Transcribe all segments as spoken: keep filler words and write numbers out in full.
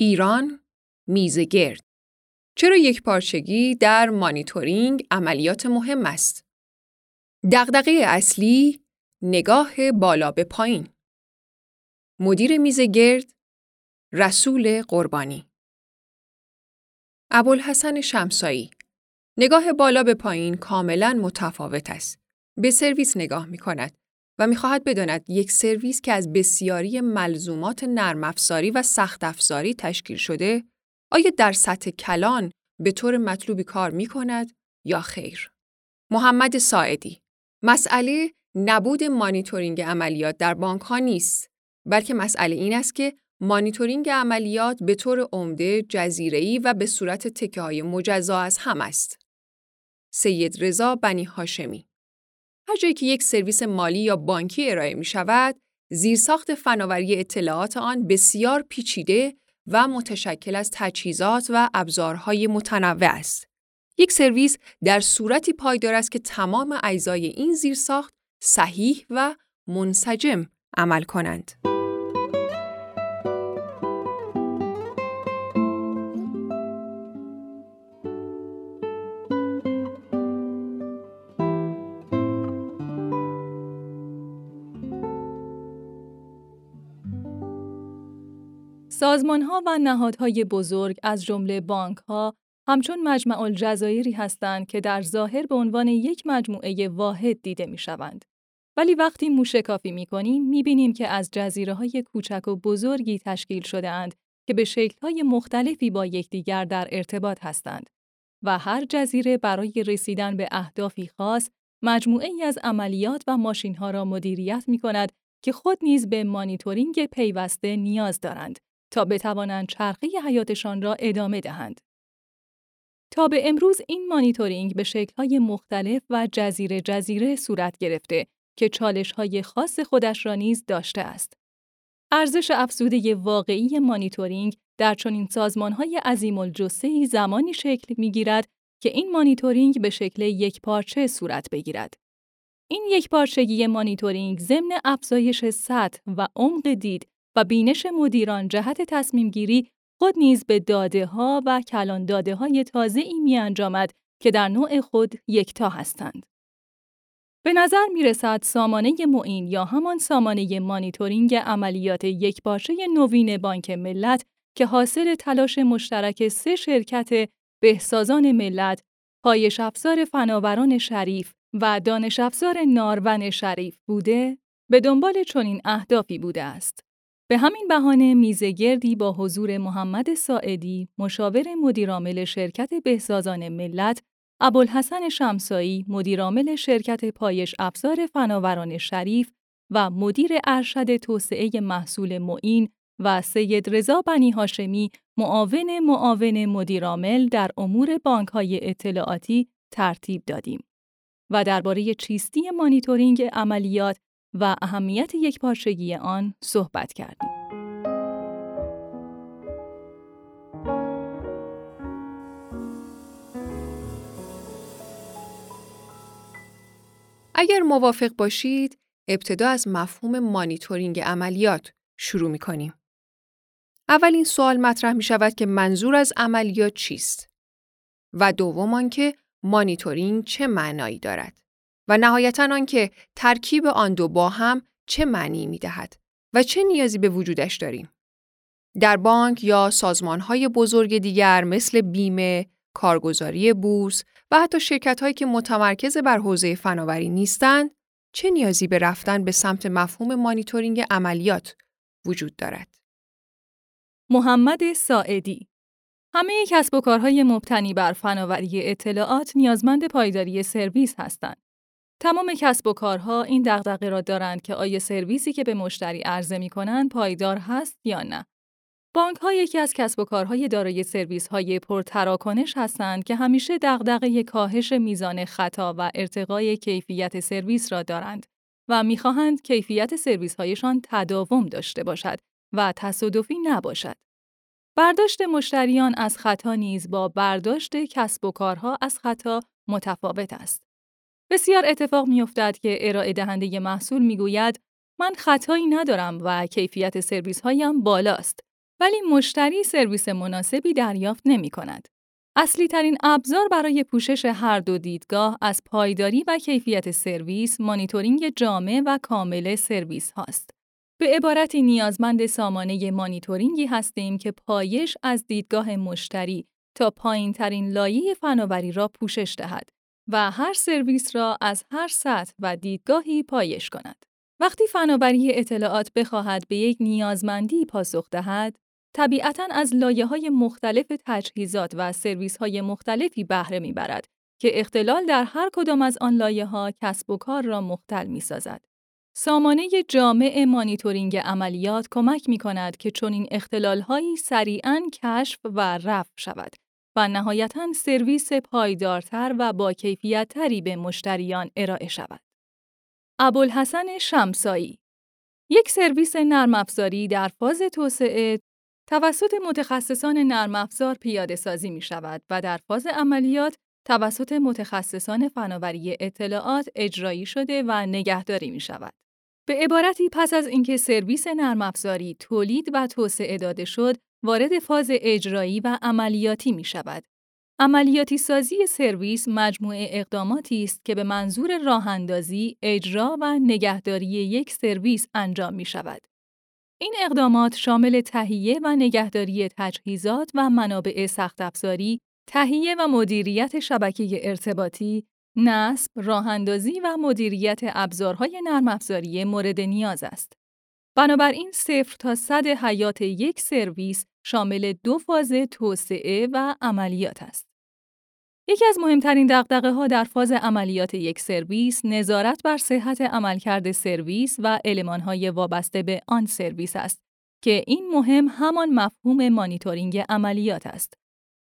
ایران، میز گرد. چرا یکپارچگی در مانیتورینگ عملیات مهم است؟ دغدغه اصلی نگاه بالا به پایین. مدیر میز گرد رسول قربانی. ابوالحسن شمسایی: نگاه بالا به پایین کاملاً متفاوت است. به سرویس نگاه می‌کند و می‌خواهد بداند یک سرویس که از بسیاری ملزومات نرم افزاری و سخت افزاری تشکیل شده، آیا در سطح کلان به طور مطلوبی کار می‌کند یا خیر؟ محمد سعیدی: مسئله نبود مانیتورینگ عملیات در بانک‌ها نیست، بلکه مسئله این است که مانیتورینگ عملیات به طور عمده جزیره‌ای و به صورت تکه‌های مجزا از هم است. سید رضا بنی هاشمی: هر جایی که یک سرویس مالی یا بانکی ارائه می شود، زیرساخت فناوری اطلاعات آن بسیار پیچیده و متشکل از تجهیزات و ابزارهای متنوع است. یک سرویس در صورتی پایدار است که تمام اجزای این زیرساخت صحیح و منسجم عمل کنند. سازمان‌ها و نهادهای بزرگ از جمله بانک‌ها همچون مجمع الجزایری هستند که در ظاهر به عنوان یک مجموعه واحد دیده می‌شوند. ولی وقتی موشکافی می‌کنیم می‌بینیم که از جزیره‌های کوچک و بزرگی تشکیل شده‌اند که به شکل‌های مختلفی با یکدیگر در ارتباط هستند و هر جزیره برای رسیدن به اهدافی خاص مجموعه‌ای از عملیات و ماشین‌ها را مدیریت می‌کند که خود نیز به مانیتورینگ پیوسته نیاز دارند تا بتوانند چرخه حیاتشان را ادامه دهند. تا به امروز این مانیتورینگ به شکل‌های مختلف و جزیره جزیره صورت گرفته که چالش‌های خاص خودش را نیز داشته است. ارزش افزوده واقعی مانیتورینگ در چنین سازمان‌های عظیم‌الجثه‌ای زمانی شکل می‌گیرد که این مانیتورینگ به شکل یکپارچه صورت بگیرد. این یکپارچگی مانیتورینگ ضمن افزایش سطح و عمق دید و بینش مدیران جهت تصمیم گیری خود نیز به داده ها و کلان داده های تازه‌ای می انجامد که در نوع خود یکتا هستند. به نظر می رسد سامانه مؤین یا همان سامانه مانیتورینگ عملیات یکپارچه نوین بانک ملت که حاصل تلاش مشترک سه شرکت بهسازان ملت، پایش افزار فناوران شریف و دانش افزار نارون شریف بوده، به دنبال چنین اهدافی بوده است. به همین بهانه میزگردی با حضور محمد صاعدی، مشاور مدیرعامل شرکت بهسازان ملت، ابوالحسن شمسایی، مدیرعامل شرکت پایش افزار فناوران شریف و مدیر ارشد توسعه محصول مؤین و سید رضا بنی هاشمی، معاون معاون مدیرعامل در امور بانک‌های اطلاعاتی ترتیب دادیم و درباره چیستی مانیتورینگ عملیات و اهمیت یکپارچگی آن صحبت کردیم. اگر موافق باشید، ابتدا از مفهوم مانیتورینگ عملیات شروع می کنیم. اولین سوال مطرح می شود که منظور از عملیات چیست؟ و دوم آنکه مانیتورینگ چه معنایی دارد؟ و نهایتاً آنکه ترکیب آن دو با هم چه معنی می‌دهد و چه نیازی به وجودش داریم. در بانک یا سازمان‌های بزرگ دیگر مثل بیمه، کارگزاری بورس و حتی شرکت‌هایی که متمرکز بر حوزه فناوری نیستند، چه نیازی به رفتن به سمت مفهوم مانیتورینگ عملیات وجود دارد. محمد سعیدی: همه کسب و کارهای مبتنی بر فناوری اطلاعات نیازمند پایداری سرویس هستند. تمام کسب و کارها این دغدغه را دارند که آیا سرویسی که به مشتری عرضه می‌کنند پایدار هست یا نه. بانک‌ها یکی از کسب و کارهای دارای سرویس‌های پرتراکنش هستند که همیشه دغدغه کاهش میزان خطا و ارتقای کیفیت سرویس را دارند و می‌خواهند کیفیت سرویس‌هایشان تداوم داشته باشد و تصادفی نباشد. برداشت مشتریان از خطا نیز با برداشت کسب و کارها از خطا متفاوت است. بسیار اتفاق می‌افتد که ارائه دهنده محصول می‌گوید من خطایی ندارم و کیفیت سرویس‌هایم بالاست، ولی مشتری سرویس مناسبی دریافت نمی کند. اصلی ترین ابزار برای پوشش هر دو دیدگاه از پایداری و کیفیت سرویس، مانیتورینگ جامع و کامل سرویس هاست. به عبارتی نیازمند سامانه مانیتورینگی هستیم که پایش از دیدگاه مشتری تا پایین ترین لایه فناوری را پوشش دهد و هر سرویس را از هر سطح و دیدگاهی پایش کند. وقتی فناوری اطلاعات بخواهد به یک نیازمندی پاسخ دهد، طبیعتاً از لایه‌های مختلف تجهیزات و سرویس‌های مختلفی بهره می‌برد که اختلال در هر کدام از آن لایه‌ها کسب و کار را مختل می‌سازد. سامانه جامع مانیتورینگ عملیات کمک می‌کند که چنین اختلال‌هایی سریعاً کشف و رفع شود و نهایتاً سرویس پایدارتر و با کیفیت‌تری به مشتریان ارائه شود. ابوالحسن شمسایی، یک سرویس نرم‌افزاری در فاز توسعه توسط متخصصان نرم‌افزار پیاده سازی می شود و در فاز عملیات توسط متخصصان فناوری اطلاعات اجرایی شده و نگهداری می شود. به عبارتی پس از اینکه سرویس نرم‌افزاری تولید و توسعه داده شد، وارد فاز اجرایی و عملیاتی می شود. عملیاتی سازی سرویس مجموعه اقداماتی است که به منظور راه‌اندازی، اجرا و نگهداری یک سرویس انجام می شود. این اقدامات شامل تهیه و نگهداری تجهیزات و منابع سخت افزاری، تهیه و مدیریت شبکه ارتباطی، نصب، راه‌اندازی و مدیریت ابزارهای نرم‌افزاری مورد نیاز است. بنابراین صفر تا صد حیات یک سرویس شامل دو فاز توسعه و عملیات است. یکی از مهمترین دغدغه‌ها در فاز عملیات یک سرویس، نظارت بر صحت عملکرد سرویس و المان‌های وابسته به آن سرویس است که این مهم همان مفهوم مانیتورینگ عملیات است.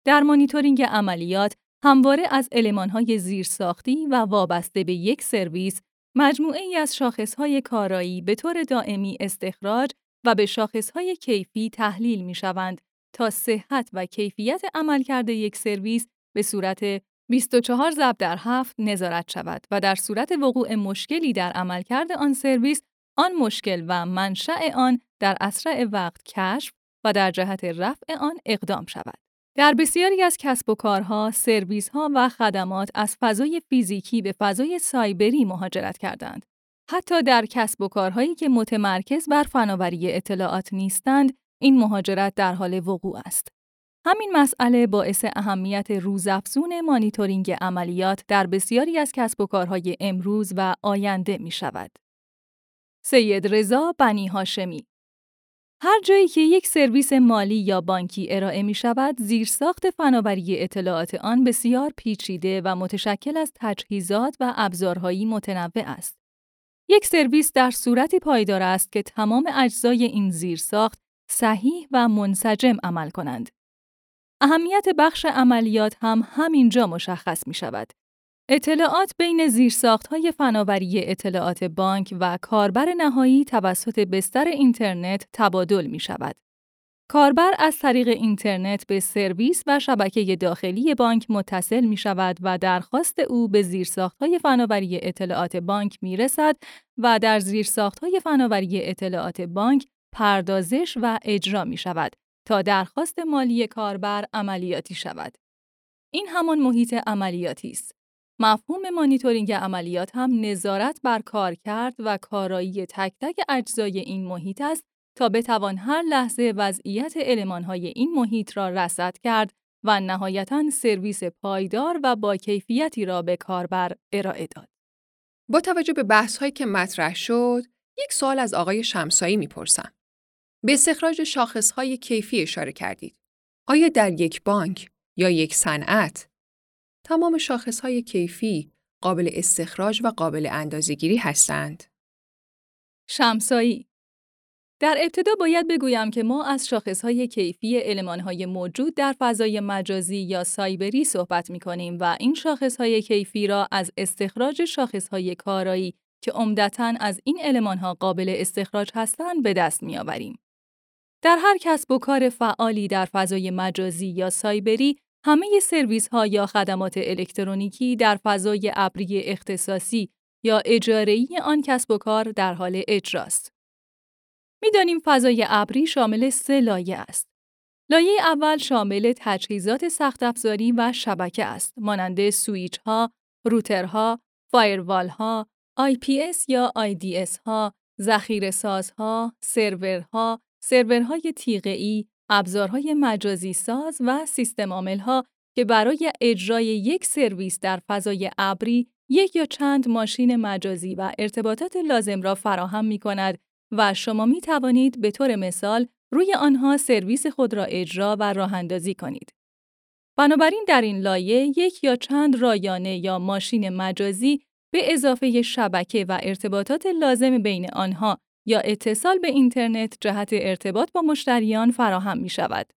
در مانیتورینگ عملیات، همواره از المان‌های زیرساختی و وابسته به یک سرویس، مجموعه‌ای از شاخص‌های کارایی به طور دائمی استخراج و به شاخص‌های کیفی تحلیل می‌شوند تا صحت و کیفیت عملکرد یک سرویس به صورت بیست و چهار ضرب در هفت نظارت شود و در صورت وقوع مشکلی در عملکرد آن سرویس، آن مشکل و منشأ آن در اسرع وقت کشف و در جهت رفع آن اقدام شود. در بسیاری از کسب و کارها، سرویس‌ها و خدمات از فضای فیزیکی به فضای سایبری مهاجرت کردند. حتی در کسب و کارهایی که متمرکز بر فناوری اطلاعات نیستند، این مهاجرت در حال وقوع است. همین مسئله باعث اهمیت روزافزون مانیتورینگ عملیات در بسیاری از کسب و کارهای امروز و آینده می شود. سید رضا بنی هاشمی، هر جایی که یک سرویس مالی یا بانکی ارائه می شود، زیرساخت فناوری اطلاعات آن بسیار پیچیده و متشکل از تجهیزات و ابزارهایی متنوع است. یک سرویس در صورتی پایدار است که تمام اجزای این زیرساخت صحیح و منسجم عمل کنند. اهمیت بخش عملیات هم همینجا مشخص می شود. اطلاعات بین زیرساخت‌های فناوری اطلاعات بانک و کاربر نهایی توسط بستر اینترنت تبادل می شود. کاربر از طریق اینترنت به سرویس و شبکه داخلی بانک متصل می شود و درخواست او به زیرساخت‌های فناوری اطلاعات بانک می رسد و در زیرساخت‌های فناوری اطلاعات بانک پردازش و اجرا می شود تا درخواست مالی کاربر عملیاتی شود. این همان محیط عملیاتی است. مفهوم مانیتورینگ عملیات هم نظارت بر کارکرد و کارایی تک تک اجزای این محیط است تا بتوان هر لحظه وضعیت المان‌های این محیط را رصد کرد و نهایتاً سرویس پایدار و با کیفیتی را به کاربر ارائه داد. با توجه به بحث‌هایی که مطرح شد، یک سوال از آقای شمسایی می‌پرسم. به استخراج شاخص‌های کیفی اشاره کردید. آیا در یک بانک یا یک صنعت تمام شاخص‌های کیفی قابل استخراج و قابل اندازه‌گیری هستند؟ شمسایی، در ابتدا باید بگویم که ما از شاخص‌های کیفی المان‌های موجود در فضای مجازی یا سایبری صحبت می‌کنیم و این شاخص‌های کیفی را از استخراج شاخص‌های کارایی که عمدتاً از این المان‌ها قابل استخراج هستند به دست می‌آوریم. در هر کسب و کار فعالی در فضای مجازی یا سایبری، همه سرویس‌ها یا خدمات الکترونیکی در فضای ابری اختصاصی یا اجاره‌ای آن کسب و کار در حال اجراست. می‌دانیم فضای ابری شامل سه لایه است. لایه اول شامل تجهیزات سخت افزاری و شبکه است، مانند سوئیچ‌ها، روترها، فایروال‌ها، آی پی اس یا آی دی اس ها، ذخیره‌سازها، سرورها، سرورهای تیغه‌ای، ابزارهای مجازی ساز و سیستم عامل‌ها که برای اجرای یک سرویس در فضای ابری یک یا چند ماشین مجازی و ارتباطات لازم را فراهم می‌کند و شما می‌توانید به طور مثال روی آنها سرویس خود را اجرا و راه‌اندازی کنید. بنابراین در این لایه یک یا چند رایانه یا ماشین مجازی به اضافه شبکه و ارتباطات لازم بین آنها یا اتصال به اینترنت جهت ارتباط با مشتریان فراهم می شود.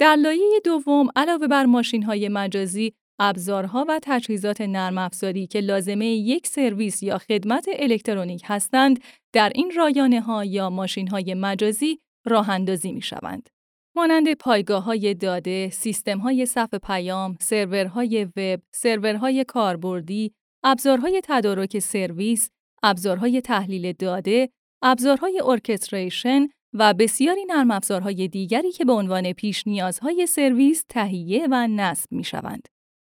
در لایه دوم علاوه بر ماشین‌های مجازی، ابزارها و تجهیزات نرم افزاری که لازمه یک سرویس یا خدمت الکترونیک هستند، در این رایانه‌ها یا ماشین‌های مجازی راه‌اندازی می‌شوند. مانند پایگاه‌های داده، سیستم‌های صف پیام، سرورهای وب، سرورهای کاربردی، ابزارهای تدارک سرویس، ابزارهای تحلیل داده، ابزارهای ارکستریشن و بسیاری نرم افزارهای دیگری که به عنوان پیش نیازهای سرویس تهیه و نصب می‌شوند.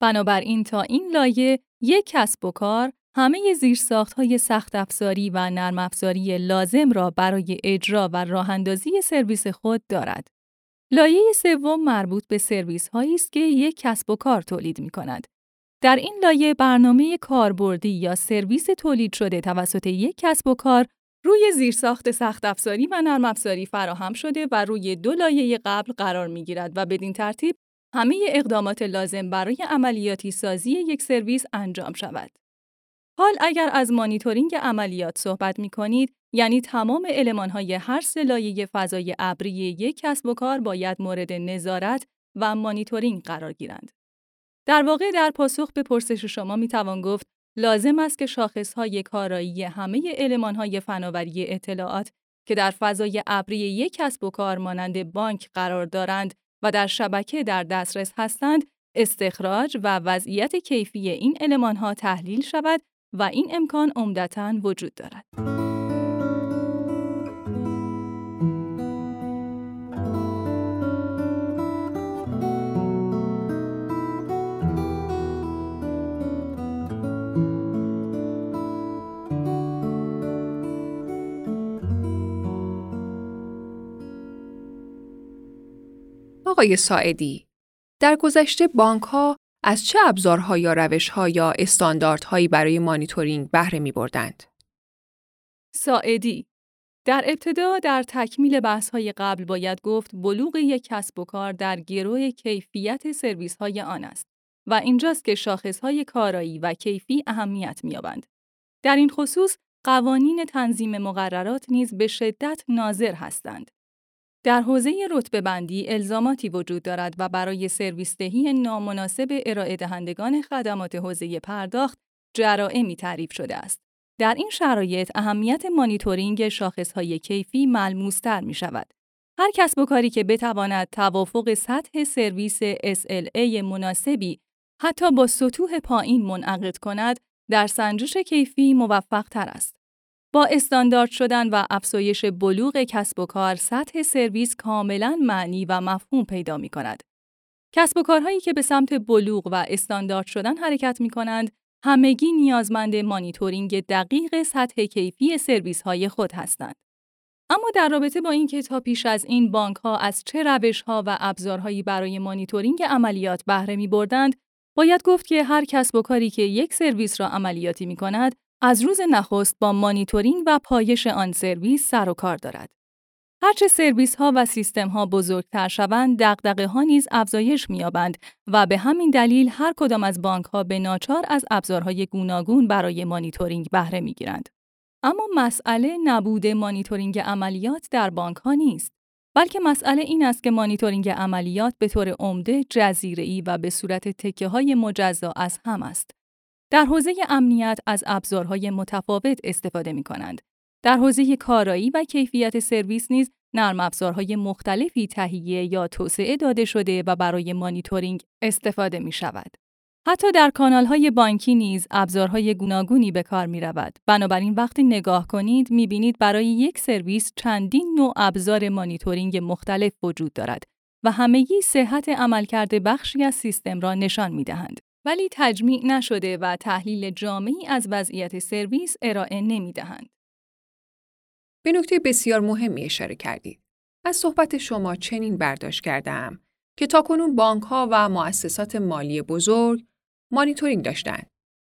بنابراین تا این لایه یک کسب و کار همه زیرساخت‌های سخت افزاری و نرم افزاری لازم را برای اجرا و راه‌اندازی سرویس خود دارد. لایه سوم مربوط به سرویس‌هایی است که یک کسب و کار تولید می‌کند. در این لایه برنامه کاربردی یا سرویس تولید شده توسط یک کسب و کار روی زیرساخت سخت افزاری و نرم افزاری فراهم شده و روی دو لایه قبل قرار می‌گیرد و بدین ترتیب همه اقدامات لازم برای عملیاتی سازی یک سرویس انجام شود. حال اگر از مانیتورینگ عملیات صحبت می کنید، یعنی تمام المان‌های هر سه لایه فضای ابری یک کسب و کار باید مورد نظارت و مانیتورینگ قرار گیرند. در واقع در پاسخ به پرسش شما می توان گفت لازم است که شاخص‌های کارایی همه المان‌های فناوری اطلاعات که در فضای ابری یک کسب و کار مانند بانک قرار دارند و در شبکه در دسترس هستند، استخراج و وضعیت کیفی این المان‌ها تحلیل شود و این امکان عمدتاً وجود دارد. آقای ساعدی، در گذشته بانک‌ها از چه ابزارها یا روش‌ها یا استانداردهایی برای مانیتورینگ بهره می‌بردند؟ ساعدی: در ابتدا در تکمیل بحث‌های قبل باید گفت بلوغ یک کسب و کار در گروه کیفیت سرویس‌های آن است و اینجاست که شاخص‌های کارایی و کیفی اهمیت می‌یابند. در این خصوص قوانین تنظیم مقررات نیز به شدت ناظر هستند. در حوزه رتبه بندی الزاماتی وجود دارد و برای سرویس دهی نامناسب ارائه دهندگان خدمات حوزه پرداخت جرائمی تعریف شده است. در این شرایط اهمیت مانیتورینگ شاخص‌های کیفی ملموس‌تر می‌شود. هر کسب و کاری که بتواند توافق سطح سرویس اس ال ای مناسبی حتی با سطوح پایین منعقد کند، در سنجش کیفی موفق‌تر است. با استاندارد شدن و افزایش بلوغ کسب و کار، سطح سرویس کاملاً معنی و مفهوم پیدا می کند. کسب و کارهایی که به سمت بلوغ و استاندارد شدن حرکت می کنند، همگی نیازمند مانیتورینگ دقیق سطح کیفی سرویس‌های خود هستند. اما در رابطه با اینکه تا پیش از این بانک‌ها از چه روش‌ها و ابزارهایی برای مانیتورینگ عملیات بهره می‌بردند، باید گفت که هر کسب و کاری که یک سرویس را عملیاتی می‌کند، از روز نخست با مانیتورینگ و پایش آن سرویس سر و کار دارد. هرچه سرویس‌ها و سیستم‌ها بزرگتر شوند، دغدغه‌ها نیز افزایش می‌یابند و به همین دلیل هر کدام از بانک‌ها به ناچار از ابزارهای گوناگون برای مانیتورینگ بهره می‌گیرند. اما مسئله نبود مانیتورینگ عملیات در بانک‌ها نیست، بلکه مسئله این است که مانیتورینگ عملیات به طور عمده جزیره‌ای و به صورت تکه‌های مجزا از هم است. در حوزه امنیت از ابزارهای متفاوت استفاده می کنند. در حوزه کارایی و کیفیت سرویس نیز نرم افزارهای مختلفی تهیه یا توسعه داده شده و برای مانیتورینگ استفاده می شود. حتی در کانال‌های بانکی نیز ابزارهای گوناگونی به کار می‌رود. بنابراین وقتی نگاه کنید می‌بینید برای یک سرویس چندین نوع ابزار مانیتورینگ مختلف وجود دارد و همگی صحت عملکرد بخشی از سیستم را نشان می‌دهند، ولی تجمیع نشده و تحلیل جامعی از وضعیت سرویس ارائه نمی‌دهند. به نکته بسیار مهمی اشاره کردید. از صحبت شما چنین برداشت کردم که تاکنون بانک‌ها و مؤسسات مالی بزرگ مانیتورینگ داشتند،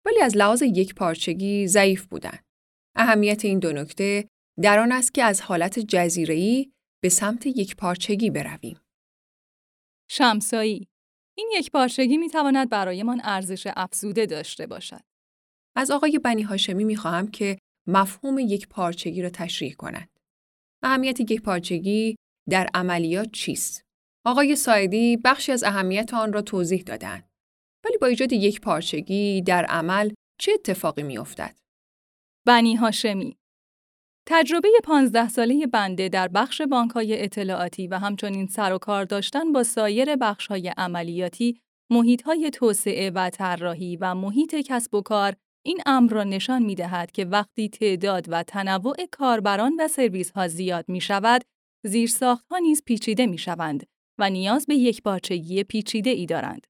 ولی از لحاظ یک پارچگی ضعیف بودند. اهمیت این دو نکته در آن است که از حالت جزیره‌ای به سمت یک پارچگی برویم. شمسایی: این یک پارچگی می‌تواند برایمان ارزش افزوده داشته باشد. از آقای بنی هاشمی می‌خواهم که مفهوم یک پارچگی را تشریح کنند. اهمیت یک پارچگی در عملیات چیست؟ آقای سعیدی بخشی از اهمیت آن را توضیح دادند. ولی با ایجاد یک پارچگی در عمل چه اتفاقی می‌افتد؟ بنی هاشمی: تجربه پانزده ساله بنده در بخش بانک‌های اطلاعاتی و همچنین سر و کار داشتن با سایر بخش‌های عملیاتی، محیط‌های توسعه و طراحی و محیط کسب و کار این امر را نشان می‌دهد که وقتی تعداد و تنوع کاربران و سرویس‌ها زیاد می‌شود، زیرساخت‌ها نیز پیچیده می‌شوند و نیاز به یکپارچگی پیچیده‌ای دارند.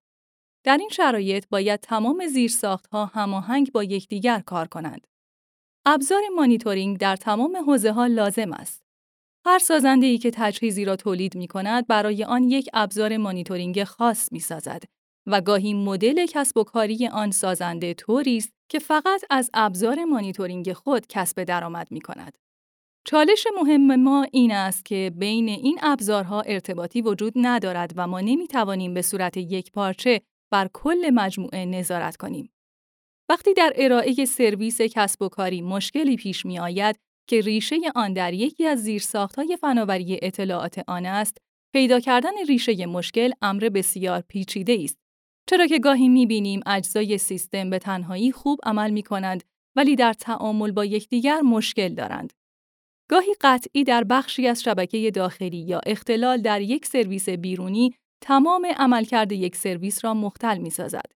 در این شرایط باید تمام زیرساخت‌ها هماهنگ با یکدیگر کار کنند. ابزار مانیتورینگ در تمام حوزه‌ها لازم است. هر سازنده‌ای که تجهیزی را تولید می‌کند برای آن یک ابزار مانیتورینگ خاص می‌سازد و گاهی مدل کسب و کاری آن سازنده طوری است که فقط از ابزار مانیتورینگ خود کسب درآمد می‌کند. چالش مهم ما این است که بین این ابزارها ارتباطی وجود ندارد و ما نمی‌توانیم به صورت یکپارچه بر کل مجموعه نظارت کنیم. وقتی در ارائه سرویس کسب و کاری مشکلی پیش می آید که ریشه آن در یکی از زیرساخت‌های فناوری اطلاعات آن است، پیدا کردن ریشه مشکل امر بسیار پیچیده است. چرا که گاهی می بینیم اجزای سیستم به تنهایی خوب عمل می کنند ولی در تعامل با یکدیگر مشکل دارند. گاهی قطعی در بخشی از شبکه داخلی یا اختلال در یک سرویس بیرونی تمام عملکرد یک سرویس را مختل می سازد.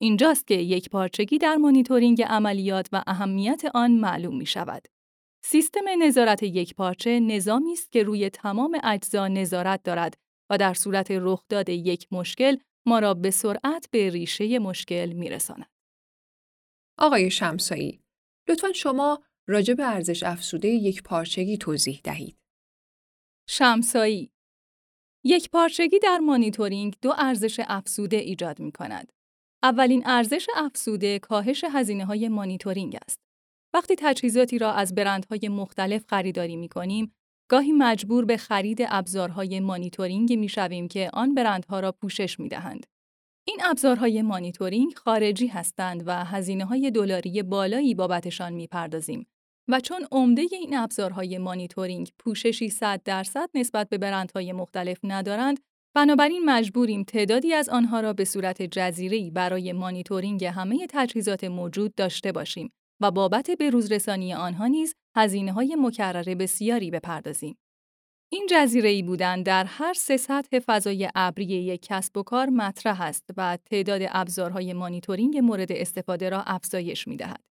اینجاست که یک پارچگی در مانیتورینگ عملیات و اهمیت آن معلوم می شود. سیستم نظارت یک پارچه نظامی است که روی تمام اجزا نظارت دارد و در صورت رخداد یک مشکل ما را به سرعت به ریشه مشکل می رساند. آقای شمسایی، لطفاً شما راجع به ارزش افزوده یک پارچگی توضیح دهید. شمسایی: یک پارچگی در مانیتورینگ دو ارزش افزوده ایجاد می کند. اولین ارزش افزوده کاهش هزینه‌های مانیتورینگ است. وقتی تجهیزاتی را از برندهای مختلف خریداری می‌کنیم، گاهی مجبور به خرید ابزارهای مانیتورینگ می‌شویم که آن برندها را پوشش می‌دهند. این ابزارهای مانیتورینگ خارجی هستند و هزینه‌های دلاری بالایی بابتشان می‌پردازیم و چون عمده این ابزارهای مانیتورینگ پوششی صد درصد نسبت به برندهای مختلف ندارند، بنابراین مجبوریم تعدادی از آنها را به صورت جزیره‌ای برای مانیتورینگ همه تجهیزات موجود داشته باشیم و بابت به‌روزرسانی آنها نیز هزینه‌های مکرر بسیاری بپردازیم. این جزیره‌ای بودن در هر سه سطح فضای ابری یک کسب و کار مطرح است و تعداد ابزارهای مانیتورینگ مورد استفاده را افزایش می‌دهد.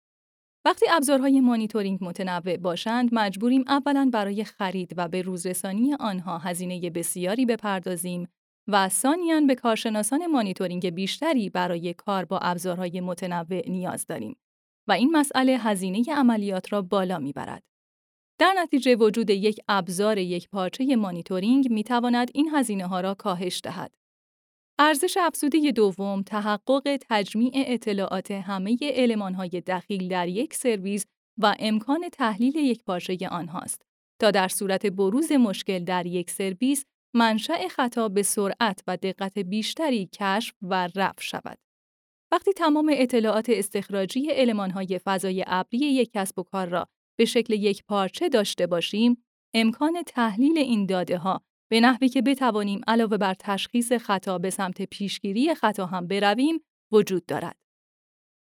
وقتی ابزارهای مانیتورینگ متنوع باشند، مجبوریم اولاً برای خرید و به روزرسانی آنها هزینه بسیاری بپردازیم و ثانیاً به کارشناسان مانیتورینگ بیشتری برای کار با ابزارهای متنوع نیاز داریم و این مسئله هزینه عملیات را بالا میبرد. در نتیجه وجود یک ابزار یک پارچه مانیتورینگ میتواند این هزینه ها را کاهش دهد. ارزش افزوده دوم تحقق تجمیع اطلاعات همه المان‌های دخیل در یک سرویس و امکان تحلیل یکپارچه آنهاست تا در صورت بروز مشکل در یک سرویس منشأ خطا به سرعت و دقت بیشتری کشف و رفع شود. وقتی تمام اطلاعات استخراجی المان‌های فضای ابری یک کسب و کار را به شکل یکپارچه داشته باشیم، امکان تحلیل این داده‌ها به نحوی که بتوانیم علاوه بر تشخیص خطا به سمت پیشگیری خطا هم برویم وجود دارد.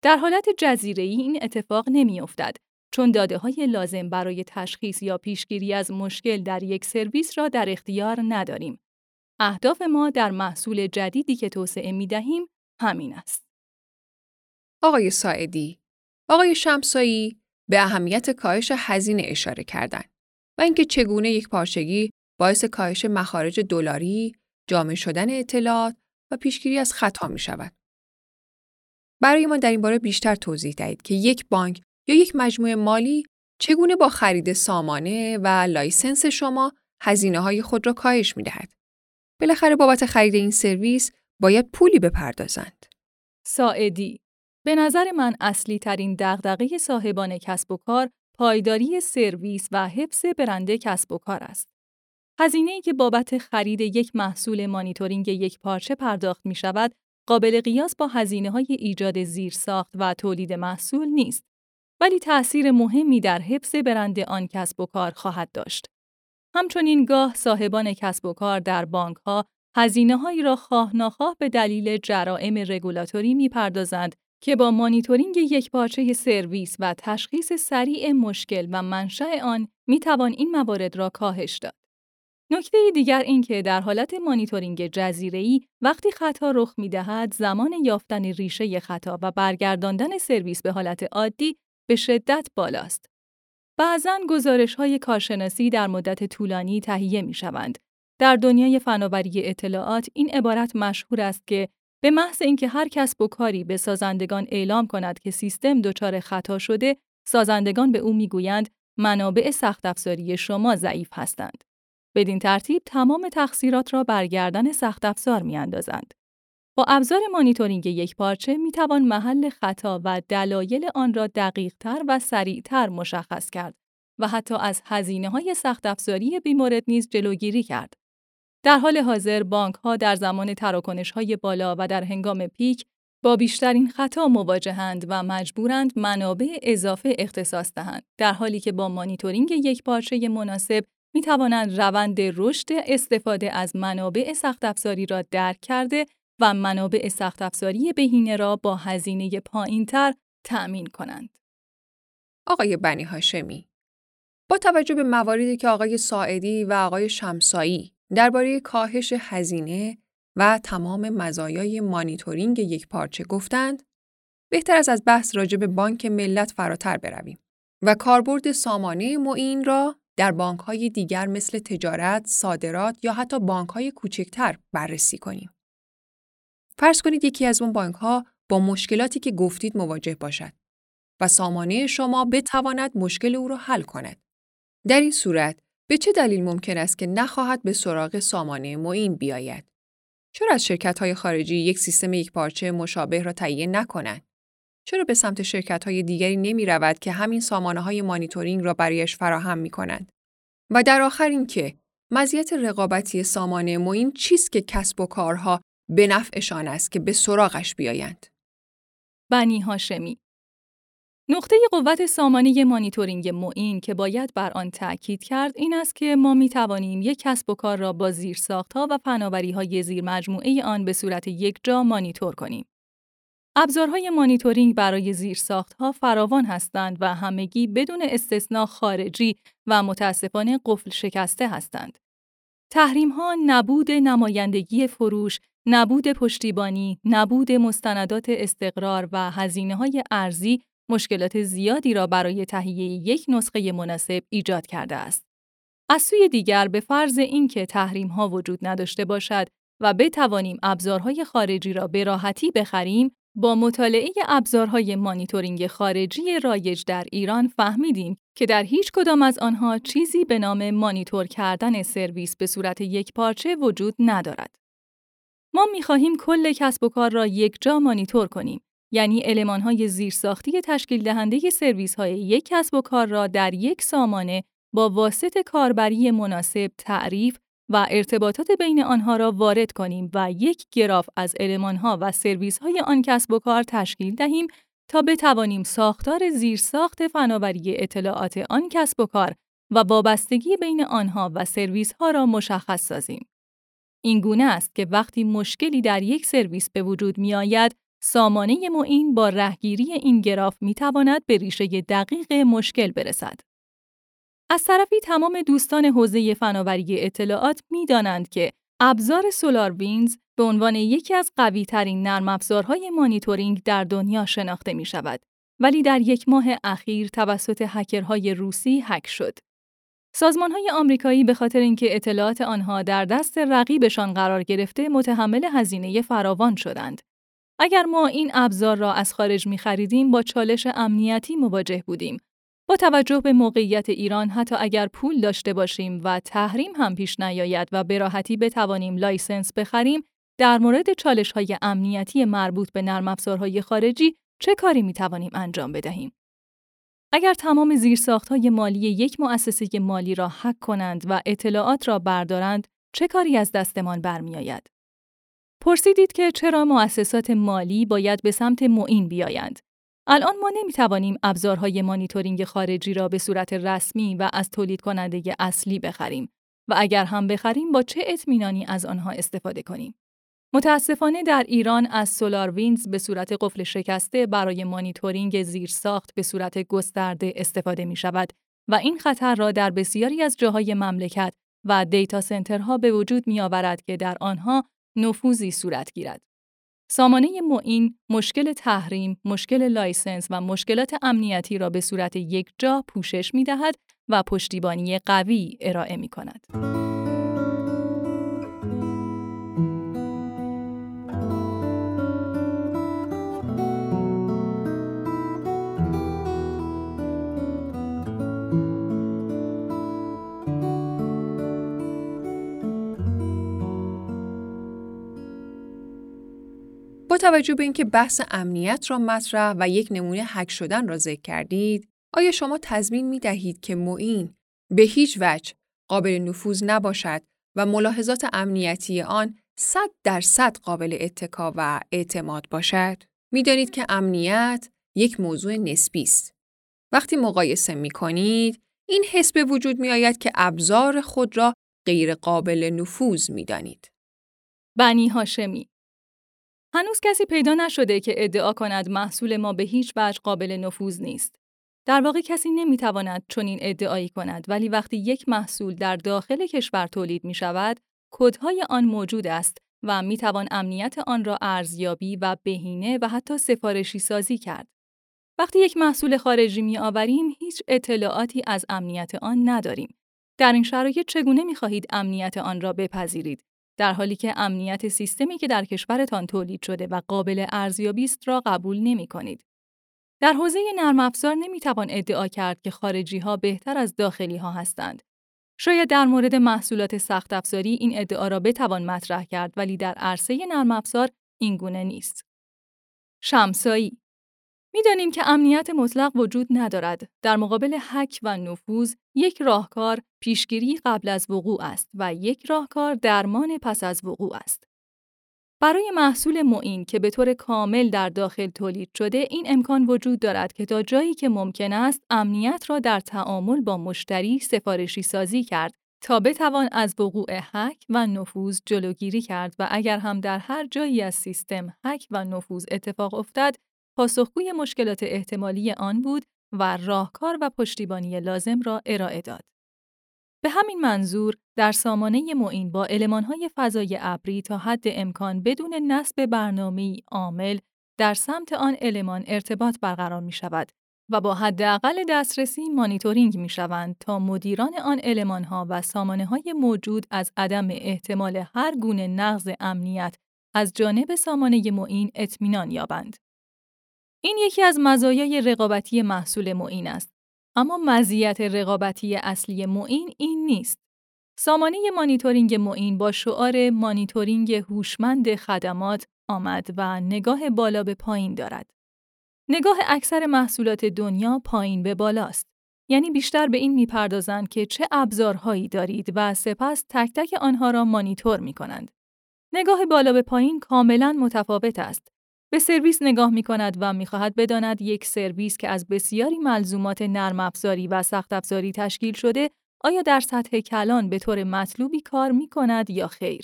در حالت جزیره‌ای این اتفاق نمی‌افتد چون داده‌های لازم برای تشخیص یا پیشگیری از مشکل در یک سرویس را در اختیار نداریم. اهداف ما در محصول جدیدی که توسعه می‌دهیم همین است. آقای ساعدی، آقای شمسایی به اهمیت کاهش هزینه اشاره کردند و اینکه چگونه یک پارچگی باعث کاهش مخارج دلاری، جامع شدن اطلاعات و پیشگیری از خطا می شود. برای ما در این باره بیشتر توضیح دهید که یک بانک یا یک مجموعه مالی چگونه با خرید سامانه و لایسنس شما هزینه‌های خود را کاهش می‌دهد. بالاخره بابت خرید این سرویس باید پولی بپردازند. ساعدی: به نظر من اصلی ترین دغدغه صاحبان کسب و کار پایداری سرویس و حفظ برند کسب و کار است. هزینه‌ای که بابت خرید یک محصول مانیتورینگ یک پارچه پرداخت می‌شود، قابل قیاس با هزینه‌های ایجاد زیرساخت و تولید محصول نیست، ولی تأثیر مهمی در حفظ برند آن کسب و کار خواهد داشت. همچنین گاه صاحبان کسب و کار در بانک‌ها هزینه‌هایی را خواه ناخواه به دلیل جرائم رگولاتوری می‌پردازند که با مانیتورینگ یکپارچه سرویس و تشخیص سریع مشکل و منشأ آن می‌توان این موارد را کاهش داد. نکته دیگر این که در حالت مانیتورینگ جزیره‌ای وقتی خطا رخ می‌دهد، زمان یافتن ریشه خطا و برگرداندن سرویس به حالت عادی به شدت بالاست. بعضاً گزارش‌های کارشناسی در مدت طولانی تهیه می‌شوند. در دنیای فناوری اطلاعات این عبارت مشهور است که به محض اینکه هر کسب و کاری به سازندگان اعلام کند که سیستم دچار خطا شده، سازندگان به او می‌گویند منابع سخت افزاری شما ضعیف هستند. بدین ترتیب تمام تقصیرات را برگردن سخت افزار می‌اندازند. با ابزار مانیتورینگ یک پارچه می توان محل خطا و دلایل آن را دقیق تر و سریع تر مشخص کرد و حتی از هزینه های سخت افزاری بیمورد نیز جلوگیری کرد. در حال حاضر بانک ها در زمان تراکنش های بالا و در هنگام پیک با بیشترین خطا مواجهند و مجبورند منابع اضافه اختصاص دهند، در حالی که با مانیتورینگ یک پارچه مناسب می توانند روند رشد استفاده از منابع سخت افزاری را درک کرده و منابع سخت افزاری بهینه را با هزینه پایین‌تر تأمین کنند. آقای بنی هاشمی: با توجه به مواردی که آقای ساعدی و آقای شمسایی درباره کاهش هزینه و تمام مزایای مانیتورینگ یک پارچه گفتند، بهتر است از بحث راجع به بانک ملت فراتر برویم و کاربرد سامانه مؤین را در بانک‌های دیگر مثل تجارت، صادرات یا حتی بانک‌های کوچکتر بررسی کنیم. فرض کنید یکی از اون بانک‌ها با مشکلاتی که گفتید مواجه باشد و سامانه شما بتواند مشکل او را حل کند. در این صورت به چه دلیل ممکن است که نخواهد به سراغ سامانه مؤین بیاید؟ چرا از شرکت‌های خارجی یک سیستم یکپارچه مشابه را تهیه نکنند؟ چرا به سمت شرکت‌های دیگری نمی‌رود که همین سامانه‌های مانیتورینگ را برایش فراهم می‌کنند؟ و در آخر اینکه مزیت رقابتی سامانه مؤین چیست که کسب و کارها به نفعشان است که به سراغش بیایند؟ بنی هاشمی: نقطه قوت سامانه مانیتورینگ مؤین که باید بر آن تأکید کرد این است که ما می توانیم یک کسب و کار را با زیرساخت‌ها و فناوری‌های زیر مجموعه آن به صورت یکجا مانیتور کنیم. ابزارهای مانیتورینگ برای زیرساخت‌ها فراوان هستند و همگی بدون استثنا خارجی و متأسفانه قفل شکسته هستند. تحریم‌ها، نبود نمایندگی فروش، نبود پشتیبانی، نبود مستندات استقرار و هزینه‌های ارزی مشکلات زیادی را برای تهیه یک نسخه مناسب ایجاد کرده است. از سوی دیگر به فرض اینکه تحریم‌ها وجود نداشته باشد و بتوانیم ابزارهای خارجی را به راحتی بخریم، با مطالعه ابزارهای مانیتورینگ خارجی رایج در ایران فهمیدیم که در هیچ کدام از آنها چیزی به نام مانیتور کردن سرویس به صورت یکپارچه وجود ندارد. ما می‌خواهیم کل کسب و کار را یکجا مانیتور کنیم، یعنی المان‌های زیرساختی تشکیل دهنده سرویس‌های یک کسب و کار را در یک سامانه با واسطه کاربری مناسب تعریف و ارتباطات بین آنها را وارد کنیم و یک گراف از المان‌ها و سرویس‌های آن کسب و کار تشکیل دهیم تا بتوانیم ساختار زیرساخت فناوری اطلاعات آن کسب و کار و وابستگی بین آنها و سرویس‌ها را مشخص سازیم. این گونه است که وقتی مشکلی در یک سرویس به وجود می‌آید، سامانه مؤین با رهگیری این گراف می‌تواند به ریشه دقیق مشکل برسد. از طرفی تمام دوستان حوزه فناوری اطلاعات می‌دانند که ابزار SolarWinds به عنوان یکی از قوی‌ترین نرم افزارهای مانیتورینگ در دنیا شناخته می شود، ولی در یک ماه اخیر توسط هکرهای روسی هک شد. سازمان‌های آمریکایی به خاطر اینکه اطلاعات آنها در دست رقیبشان قرار گرفته، متحمل هزینه فراوان شدند. اگر ما این ابزار را از خارج می‌خریدیم، با چالش امنیتی مواجه بودیم. با توجه به موقعیت ایران، حتی اگر پول داشته باشیم و تحریم هم پیش نیاید و به راحتی بتوانیم لایسنس بخریم، در مورد چالش‌های امنیتی مربوط به نرم‌افزارهای خارجی چه کاری می‌توانیم انجام بدهیم؟ اگر تمام زیرساخت‌های مالی یک مؤسسه مالی را هک کنند و اطلاعات را بردارند، چه کاری از دستمان برمی‌آید؟ پرسیدید که چرا مؤسسات مالی باید به سمت مؤین بیایند؟ الان ما نمی‌توانیم ابزارهای مانیتورینگ خارجی را به صورت رسمی و از تولیدکننده اصلی بخریم و اگر هم بخریم با چه اطمینانی از آنها استفاده کنیم؟ متاسفانه در ایران از سولار ویندز به صورت قفل شکسته برای مانیتورینگ زیرساخت به صورت گسترده استفاده می شود و این خطر را در بسیاری از جاهای مملکت و دیتا سنترها به وجود می آورد که در آنها نفوذی صورت گیرد. سامانه مؤین مشکل تحریم، مشکل لایسنس و مشکلات امنیتی را به صورت یک جا پوشش می دهد و پشتیبانی قوی ارائه می کند. با توجه به اینکه بحث امنیت را مطرح و یک نمونه هک شدن را ذکر کردید، آیا شما تضمین می دهید که مؤین به هیچ وجه قابل نفوذ نباشد و ملاحظات امنیتی آن صد درصد قابل اتکا و اعتماد باشد؟ می دانید که امنیت یک موضوع نسبی است. وقتی مقایسه می کنید، این حس به وجود می آید که ابزار خود را غیر قابل نفوذ می دانید. بنی هاشمی: هنوز کسی پیدا نشده که ادعا کند محصول ما به هیچ وجه قابل نفوذ نیست. در واقع کسی نمیتواند چنین ادعایی کند، ولی وقتی یک محصول در داخل کشور تولید می شود، کدهای آن موجود است و می توان امنیت آن را ارزیابی و بهینه و حتی سفارشی سازی کرد. وقتی یک محصول خارجی می آوریم، هیچ اطلاعاتی از امنیت آن نداریم. در این شرایط چگونه می خواهید امنیت آن را بپذیرید؟ در حالی که امنیت سیستمی که در کشورتان تولید شده و قابل ارزیابی است را قبول نمی کنید. در حوزه نرم افزار نمی توان ادعا کرد که خارجی ها بهتر از داخلی ها هستند. شاید در مورد محصولات سخت افزاری این ادعا را بتوان مطرح کرد، ولی در عرصه نرم افزار این گونه نیست. شمسایی: می دانیم که امنیت مطلق وجود ندارد. در مقابل هک و نفوذ، یک راهکار پیشگیری قبل از وقوع است و یک راهکار درمان پس از وقوع است. برای محصول مؤین که به طور کامل در داخل تولید شده، این امکان وجود دارد که تا جایی که ممکن است امنیت را در تعامل با مشتری سفارشی سازی کرد تا بتوان از وقوع هک و نفوذ جلوگیری کرد و اگر هم در هر جایی از سیستم هک و نفوذ اتفاق افتد، پاسخگوی مشکلات احتمالی آن بود و راهکار و پشتیبانی لازم را ارائه داد. به همین منظور در سامانه مؤین با المان‌های فضای ابری تا حد امکان بدون نصب برنامه‌ای عامل در سمت آن المان ارتباط برقرار می‌شود و با حداقل دسترسی مانیتورینگ می‌شوند تا مدیران آن المان‌ها و سامانه‌های موجود از عدم احتمال هر گونه نقض امنیت از جانب سامانه مؤین اطمینان یابند. این یکی از مزایای رقابتی محصول مؤین است، اما مزیت رقابتی اصلی مؤین این نیست. سامانه مانیتورینگ مؤین با شعار مانیتورینگ هوشمند خدمات آمد و نگاه بالا به پایین دارد. نگاه اکثر محصولات دنیا پایین به بالاست، یعنی بیشتر به این می‌پردازند که چه ابزارهایی دارید و سپس تک تک آنها را مانیتور می‌کنند. نگاه بالا به پایین کاملاً متفاوت است. به سرویس نگاه می کند و می خواهد بداند یک سرویس که از بسیاری ملزومات نرم افزاری و سخت افزاری تشکیل شده، آیا در سطح کلان به طور مطلوبی کار می کند یا خیر.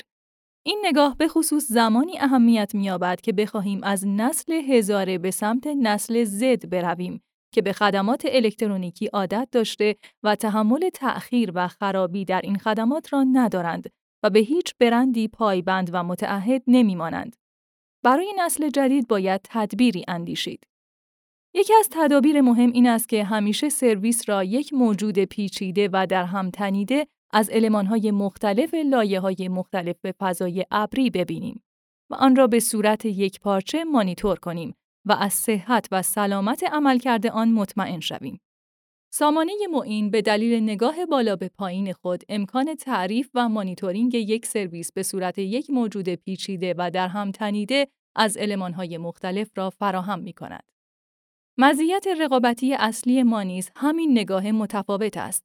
این نگاه به خصوص زمانی اهمیت می یابد که بخواهیم از نسل هزاره به سمت نسل زد برویم که به خدمات الکترونیکی عادت داشته و تحمل تأخیر و خرابی در این خدمات را ندارند و به هیچ برندی پایبند و متعهد نمیمانند. برای نسل جدید باید تدبیری اندیشید. یکی از تدابیر مهم این است که همیشه سرویس را یک موجود پیچیده و در هم تنیده از المان‌های مختلف لایه‌های مختلف به فضای ابری ببینیم و آن را به صورت یک پارچه مانیتور کنیم و از صحت و سلامت عملکرد آن مطمئن شویم. سامانه مؤین به دلیل نگاه بالا به پایین خود امکان تعریف و مانیتورینگ یک سرویس به صورت یک موجود پیچیده و در هم تنیده از المان‌های مختلف را فراهم می‌کند. مزیت رقابتی اصلی ما نیز همین نگاه متفاوت است.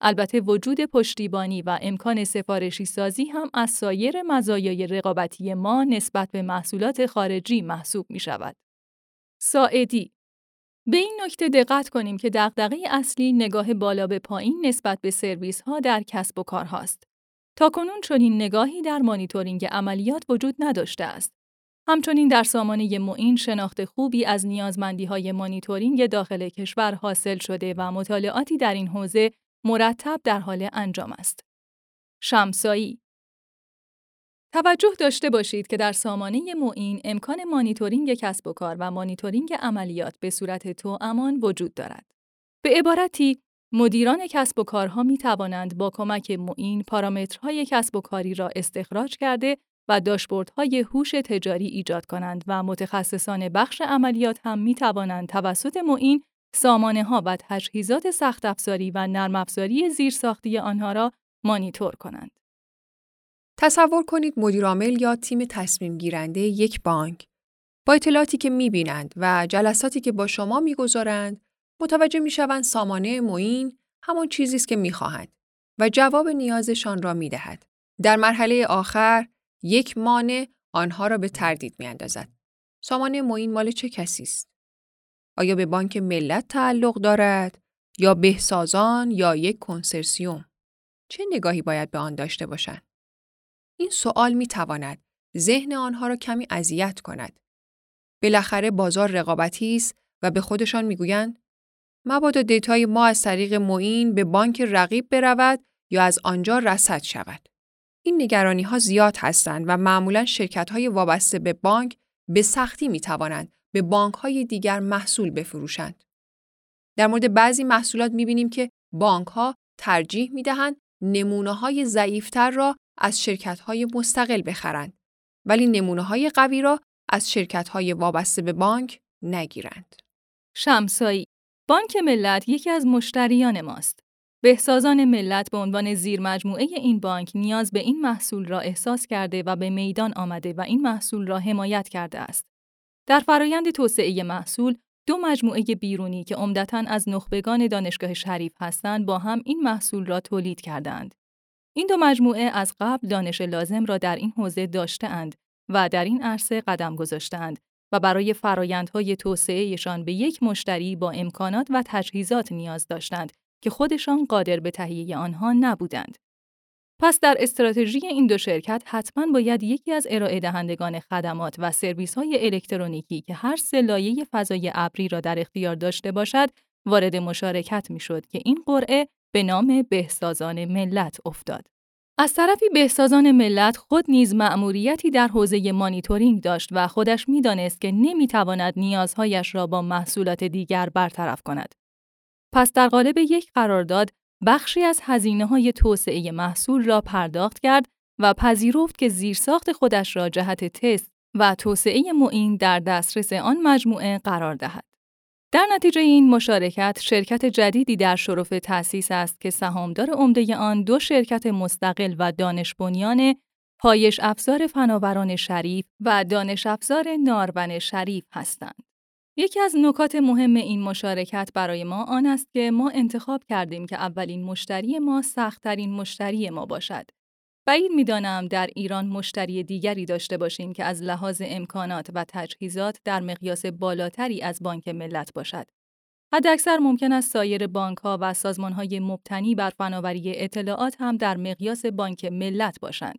البته وجود پشتیبانی و امکان سفارشی سازی هم از سایر مزایای رقابتی ما نسبت به محصولات خارجی محسوب می شود. ساعدی: به این نکته دقت کنیم که دغدغه اصلی نگاه بالا به پایین نسبت به سرویس ها در کسب و کار هاست. تاکنون چنین نگاهی در مانیتورینگ عملیات وجود نداشته است. همچنین در سامانه مؤین شناخت خوبی از نیازمندی‌های مانیتورینگ داخل کشور حاصل شده و مطالعاتی در این حوزه مرتب در حال انجام است. شمسایی: توجه داشته باشید که در سامانه مؤین امکان مانیتورینگ کسب و کار و مانیتورینگ عملیات به صورت توامان وجود دارد. به عبارتی، مدیران کسب و کارها می توانند با کمک مؤین پارامترهای کسب و کاری را استخراج کرده و داشبوردهای هوش تجاری ایجاد کنند و متخصصان بخش عملیات هم می توانند توسط مؤین سامانه ها و تجهیزات سخت افزاری و نرم افزاری زیرساختی آنها را مانیتور کنند. تصور کنید مدیرعامل یا تیم تصمیم گیرنده یک بانک با اطلاعاتی که می بینند و جلساتی که با شما می گذارند متوجه می شوند سامانه مؤین همان چیزی است که می خواهند و جواب نیازشان را می دهد. در مرحله آخر یک مانع آنها را به تردید می‌اندازد. سامانه مؤین مال چه کسی است؟ آیا به بانک ملت تعلق دارد یا بهسازان یا یک کنسرسیوم؟ چه نگاهی باید به آن داشته باشند؟ این سوال می‌تواند ذهن آنها را کمی اذیت کند. بالاخره بازار رقابتی است و به خودشان می‌گویند مبادا دیتای ما از طریق مؤین به بانک رقیب برود یا از آنجا رصد شود. این نگرانی‌ها زیاد هستند و معمولاً شرکت‌های وابسته به بانک به سختی می‌توانند به بانک‌های دیگر محصول بفروشند. در مورد بعضی محصولات می‌بینیم که بانک‌ها ترجیح می‌دهند نمونه‌های ضعیف‌تر را از شرکت‌های مستقل بخرند، ولی نمونه‌های قوی را از شرکت‌های وابسته به بانک نگیرند. شمسایی: بانک ملت یکی از مشتریان ماست. بهسازان ملت به عنوان زیرمجموعه این بانک نیاز به این محصول را احساس کرده و به میدان آمده و این محصول را حمایت کرده است. در فرایند توسعه محصول، دو مجموعه بیرونی که عمدتاً از نخبگان دانشگاه شریف هستند با هم این محصول را تولید کردند. این دو مجموعه از قبل دانش لازم را در این حوزه داشته‌اند و در این عرصه قدم گذاشته‌اند و برای فرایندهای توسعه‌شان به یک مشتری با امکانات و تجهیزات نیاز داشتند که خودشان قادر به تهیه آنها نبودند. پس در استراتژی این دو شرکت حتما باید یکی از ارائه دهندگان خدمات و سرویس‌های الکترونیکی که هر سه لایه فضای ابری را در اختیار داشته باشد، وارد مشارکت می‌شد که این قرعه به نام بهسازان ملت افتاد. از طرفی بهسازان ملت خود نیز مأموریتی در حوزه مانیتورینگ داشت و خودش می‌دانست که نمی‌تواند نیازهایش را با محصولات دیگر برطرف کند. پس در قالب یک قرارداد بخشی از هزینه‌های توسعه محصول را پرداخت کرد و پذیرفت که زیرساخت خودش را جهت تست و توسعه مؤین در دسترس آن مجموعه قرار دهد. در نتیجه این مشارکت، شرکت جدیدی در شرف تأسیس است که سهامدار عمده آن دو شرکت مستقل و دانش بنیان پایش افزار فناوران شریف و دانش افزار نارون شریف هستند. یکی از نکات مهم این مشارکت برای ما آن است که ما انتخاب کردیم که اولین مشتری ما سخت‌ترین مشتری ما باشد. بعید می‌دانم در ایران مشتری دیگری داشته باشیم که از لحاظ امکانات و تجهیزات در مقیاس بالاتری از بانک ملت باشد. حداکثر ممکن است سایر بانک‌ها و سازمان‌های مبتنی بر فناوری اطلاعات هم در مقیاس بانک ملت باشند.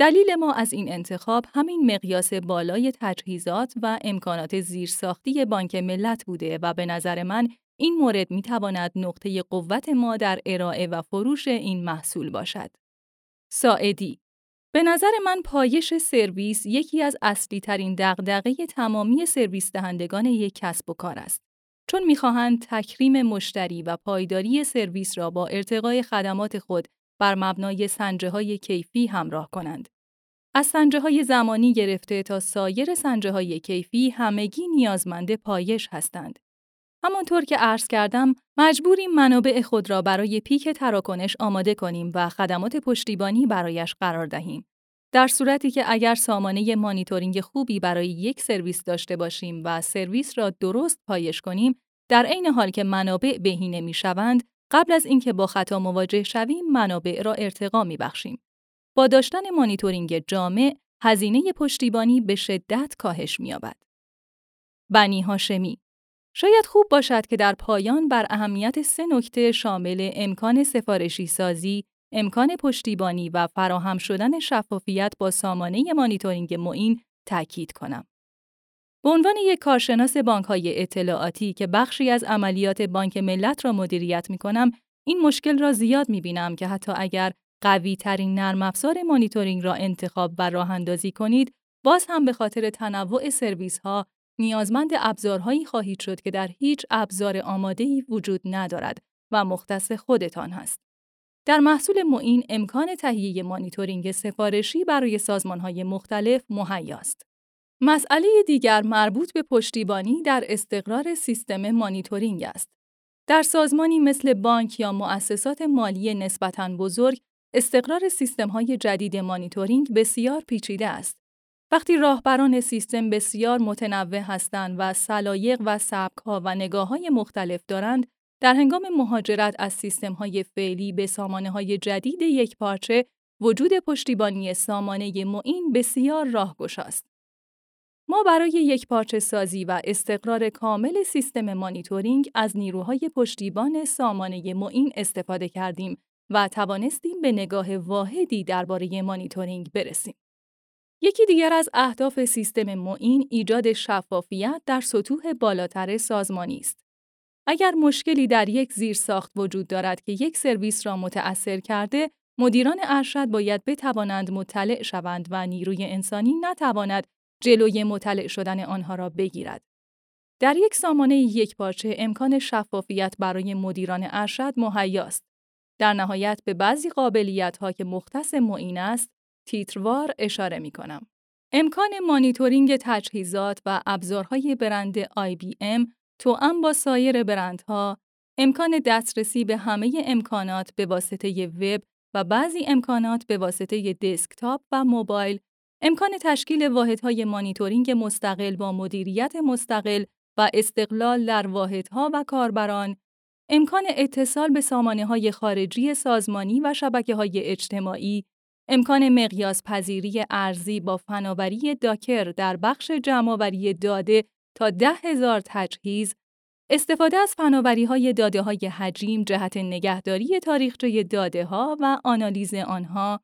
دلیل ما از این انتخاب همین مقیاس بالای تجهیزات و امکانات زیرساختی بانک ملت بوده و به نظر من این مورد می‌تواند نقطه قوت ما در ارائه و فروش این محصول باشد. ساعدی: به نظر من پایش سرویس یکی از اصلی ترین دغدغه تمامی سرویس دهندگان یک کسب و کار است، چون می‌خواهند تکریم مشتری و پایداری سرویس را با ارتقای خدمات خود بر مبنای سنجه‌های کیفی همراه کنند. از سنجه‌های زمانی گرفته تا سایر سنجه‌های کیفی همگی نیازمند پایش هستند. همانطور که عرض کردم، مجبوریم منابع خود را برای پیک تراکنش آماده کنیم و خدمات پشتیبانی برایش قرار دهیم. در صورتی که اگر سامانه مانیتورینگ خوبی برای یک سرویس داشته باشیم و سرویس را درست پایش کنیم، در عین حال که منابع بهینه می‌شوند، قبل از اینکه با خطا مواجه شویم، منابع را ارتقا می‌بخشیم. با داشتن مانیتورینگ جامع، هزینه پشتیبانی به شدت کاهش می‌یابد. بنی هاشمی: شاید خوب باشد که در پایان بر اهمیت سه نکته شامل امکان سفارشی سازی، امکان پشتیبانی و فراهم شدن شفافیت با سامانه مانیتورینگ مؤین تاکید کنم. به عنوان یک کارشناس بانک‌های اطلاعاتی که بخشی از عملیات بانک ملت را مدیریت می‌کنم، این مشکل را زیاد می‌بینم که حتی اگر قوی‌ترین نرم‌افزار مانیتورینگ را انتخاب و راه‌اندازی کنید، باز هم به خاطر تنوع سرویس‌ها نیازمند ابزارهایی خواهید شد که در هیچ ابزار آماده‌ای وجود ندارد و مختص خودتان هست. در محصول مؤین امکان تهیه مانیتورینگ سفارشی برای سازمان‌های مختلف مهیاست. مسئله دیگر مربوط به پشتیبانی در استقرار سیستم مانیتورینگ است. در سازمانی مثل بانک یا مؤسسات مالی نسبتاً بزرگ، استقرار سیستم‌های جدید مانیتورینگ بسیار پیچیده است. وقتی راهبران سیستم بسیار متنوع هستند و سلایق و سبک‌ها و نگاه‌های مختلف دارند، در هنگام مهاجرت از سیستم‌های فعلی به سامانه‌های جدید یکپارچه، وجود پشتیبانی سامانه مؤین بسیار راهگشا است. ما برای یکپارچه سازی و استقرار کامل سیستم مانیتورینگ از نیروهای پشتیبان سامانه مؤین استفاده کردیم و توانستیم به نگاه واحدی درباره مانیتورینگ برسیم. یکی دیگر از اهداف سیستم مؤین ایجاد شفافیت در سطوح بالاتر سازمانی است. اگر مشکلی در یک زیرساخت وجود دارد که یک سرویس را متأثر کرده، مدیران ارشد باید بتوانند مطلع شوند و نیروی انسانی نتواند جلوی مطلع شدن آنها را بگیرد. در یک سامانه یکپارچه امکان شفافیت برای مدیران ارشد مهیاست. در نهایت به بعضی قابلیت‌ها که مختص مؤین است، تیتروار اشاره می‌کنم. امکان مانیتورینگ تجهیزات و ابزارهای برند آی بی ام توأم با سایر برندها، امکان دسترسی به همه امکانات به واسطه وب و بعضی امکانات به واسطه دسکتاپ و موبایل، امکان تشکیل واحدهای مانیتورینگ مستقل با مدیریت مستقل و استقلال در واحدها و کاربران، امکان اتصال به سامانه‌های خارجی سازمانی و شبکه‌های اجتماعی، امکان مقیاس پذیری ارزی با فناوری داکر در بخش جمع‌آوری داده تا ده هزار تجهیز، استفاده از فناوری‌های داده‌های حجیم جهت نگهداری تاریخچه داده‌ها و آنالیز آنها،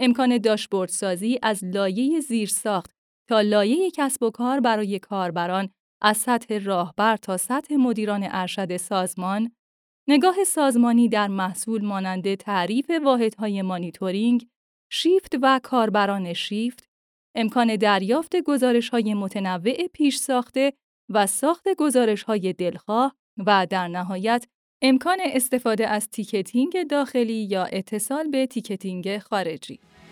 امکان داشبورد سازی از لایه زیرساخت تا لایه کسب و کار برای کاربران، از سطح راهبر تا سطح مدیران ارشد سازمان، نگاه سازمانی در محصول مانند تعریف واحدهای مانیتورینگ، شیفت و کاربران شیفت، امکان دریافت گزارش‌های متنوع پیش ساخته و ساخت گزارش‌های دلخواه و در نهایت امکان استفاده از تیکتینگ داخلی یا اتصال به تیکتینگ خارجی.